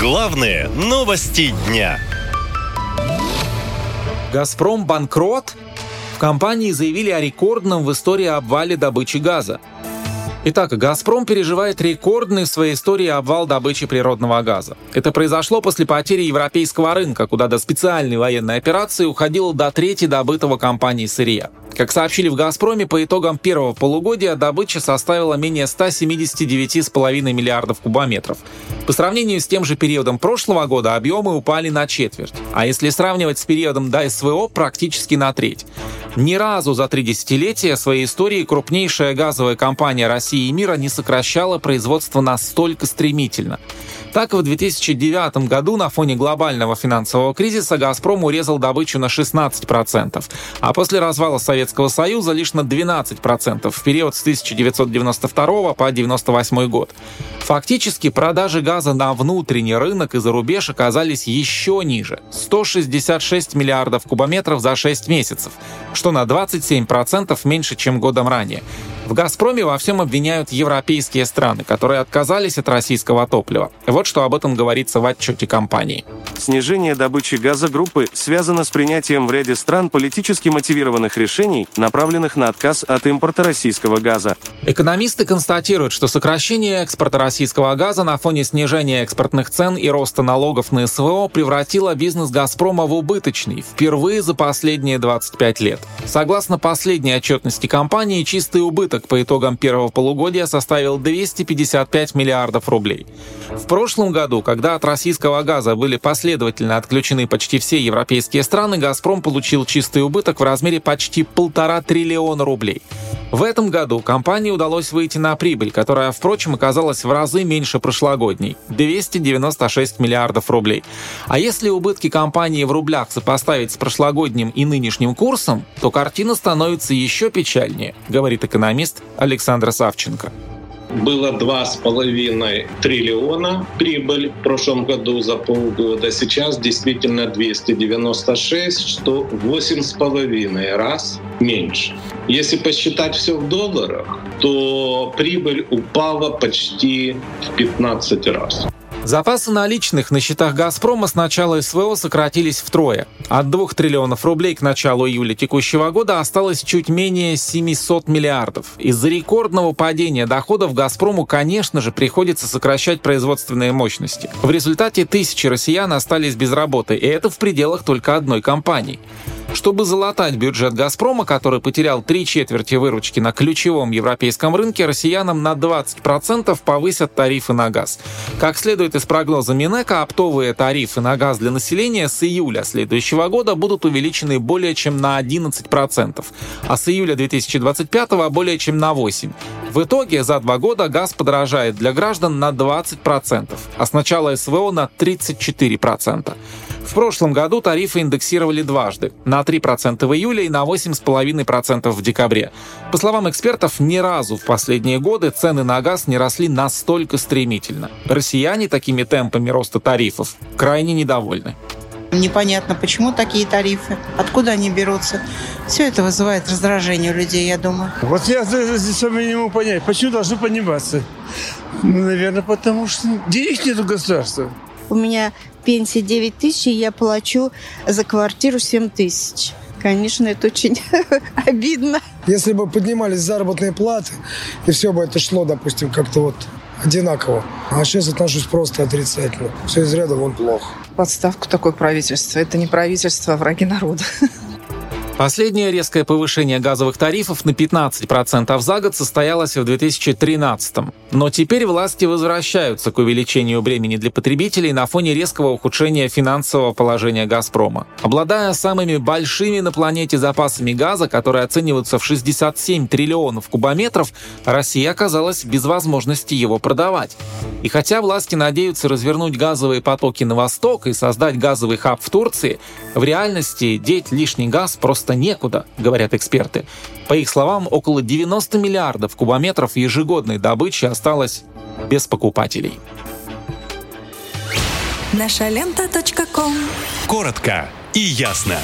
Главные новости дня. «Газпром» банкрот? В компании заявили о рекордном в истории обвале добычи газа. Итак, «Газпром» переживает рекордный в своей истории обвал добычи природного газа. Это произошло после потери европейского рынка, куда до специальной военной операции уходило до трети добытого компанией сырья. Как сообщили в «Газпроме», по итогам первого полугодия добыча составила менее 179,5 миллиардов кубометров. По сравнению с тем же периодом прошлого года объемы упали на четверть, а если сравнивать с периодом до СВО, практически на треть. Ни разу за 3 десятилетия своей истории крупнейшая газовая компания России и мира не сокращала производство настолько стремительно. Так, в 2009 году на фоне глобального финансового кризиса «Газпром» урезал добычу на 16%, а после развала Советского Союза лишь на 12% в период с 1992 по 1998 год. Фактически продажи газа на внутренний рынок и за рубеж оказались еще ниже – 166 миллиардов кубометров за 6 месяцев, что на 27% меньше, чем годом ранее. В «Газпроме» во всем обвиняют европейские страны, которые отказались от российского топлива. Вот что об этом говорится в отчете компании. Снижение добычи газа группы связано с принятием в ряде стран политически мотивированных решений, направленных на отказ от импорта российского газа. Экономисты констатируют, что сокращение экспорта российского газа на фоне снижения экспортных цен и роста налогов на СВО превратило бизнес «Газпрома» в убыточный впервые за последние 25 лет. Согласно последней отчетности компании, чистый убыток по итогам первого полугодия составил 255 миллиардов рублей. В прошлом году, когда от российского газа были последовательно отключены почти все европейские страны, «Газпром» получил чистый убыток в размере почти 1,5 триллиона рублей. В этом году компании удалось выйти на прибыль, которая, впрочем, оказалась в разы меньше прошлогодней – 296 миллиардов рублей. А если убытки компании в рублях сопоставить с прошлогодним и нынешним курсом, то картина становится еще печальнее, говорит экономист Александр Савченко. Было 2,5 триллиона прибыль в прошлом году за полгода, сейчас действительно 296, что в 8,5 раз меньше. Если посчитать все в долларах, то прибыль упала почти в 15 раз. Запасы наличных на счетах «Газпрома» с начала СВО сократились втрое. От 2 триллионов рублей к началу июля текущего года осталось чуть менее 700 миллиардов. Из-за рекордного падения доходов «Газпрому», конечно же, приходится сокращать производственные мощности. В результате тысячи россиян остались без работы, и это в пределах только одной компании. Чтобы залатать бюджет «Газпрома», который потерял 3/4 выручки на ключевом европейском рынке, россиянам на 20% повысят тарифы на газ. Как следует из прогноза Минэко, оптовые тарифы на газ для населения с июля следующего года будут увеличены более чем на 11%, а с июля 2025 более чем на 8%. В итоге за 2 года газ подорожает для граждан на 20%, а с начала СВО на 34%. В прошлом году тарифы индексировали дважды – на 3% в июле и на 8,5% в декабре. По словам экспертов, ни разу в последние годы цены на газ не росли настолько стремительно. Россияне такими темпами роста тарифов крайне недовольны. Непонятно, почему такие тарифы, откуда они берутся. Все это вызывает раздражение у людей, я думаю. Вот я здесь не могу понять, почему должны подниматься. Наверное, потому что денег нет у государства. У меня пенсия 9 тысяч, и я плачу за квартиру 7 тысяч. Конечно, это очень обидно. Если бы поднимались заработные платы, и все бы это шло, допустим, как-то вот одинаково. А сейчас отношусь просто отрицательно. Все из ряда вон плохо. В отставку такое правительство. Это не правительство, а враги народа. Последнее резкое повышение газовых тарифов на 15% за год состоялось в 2013-м. Но теперь власти возвращаются к увеличению бремени для потребителей на фоне резкого ухудшения финансового положения «Газпрома». Обладая самыми большими на планете запасами газа, которые оцениваются в 67 триллионов кубометров, Россия оказалась без возможности его продавать. И хотя власти надеются развернуть газовые потоки на восток и создать газовый хаб в Турции, в реальности деть лишний газ просто некуда, говорят эксперты. По их словам, около 90 миллиардов кубометров ежегодной добычи осталось без покупателей. nashalenta.com. Коротко и ясно.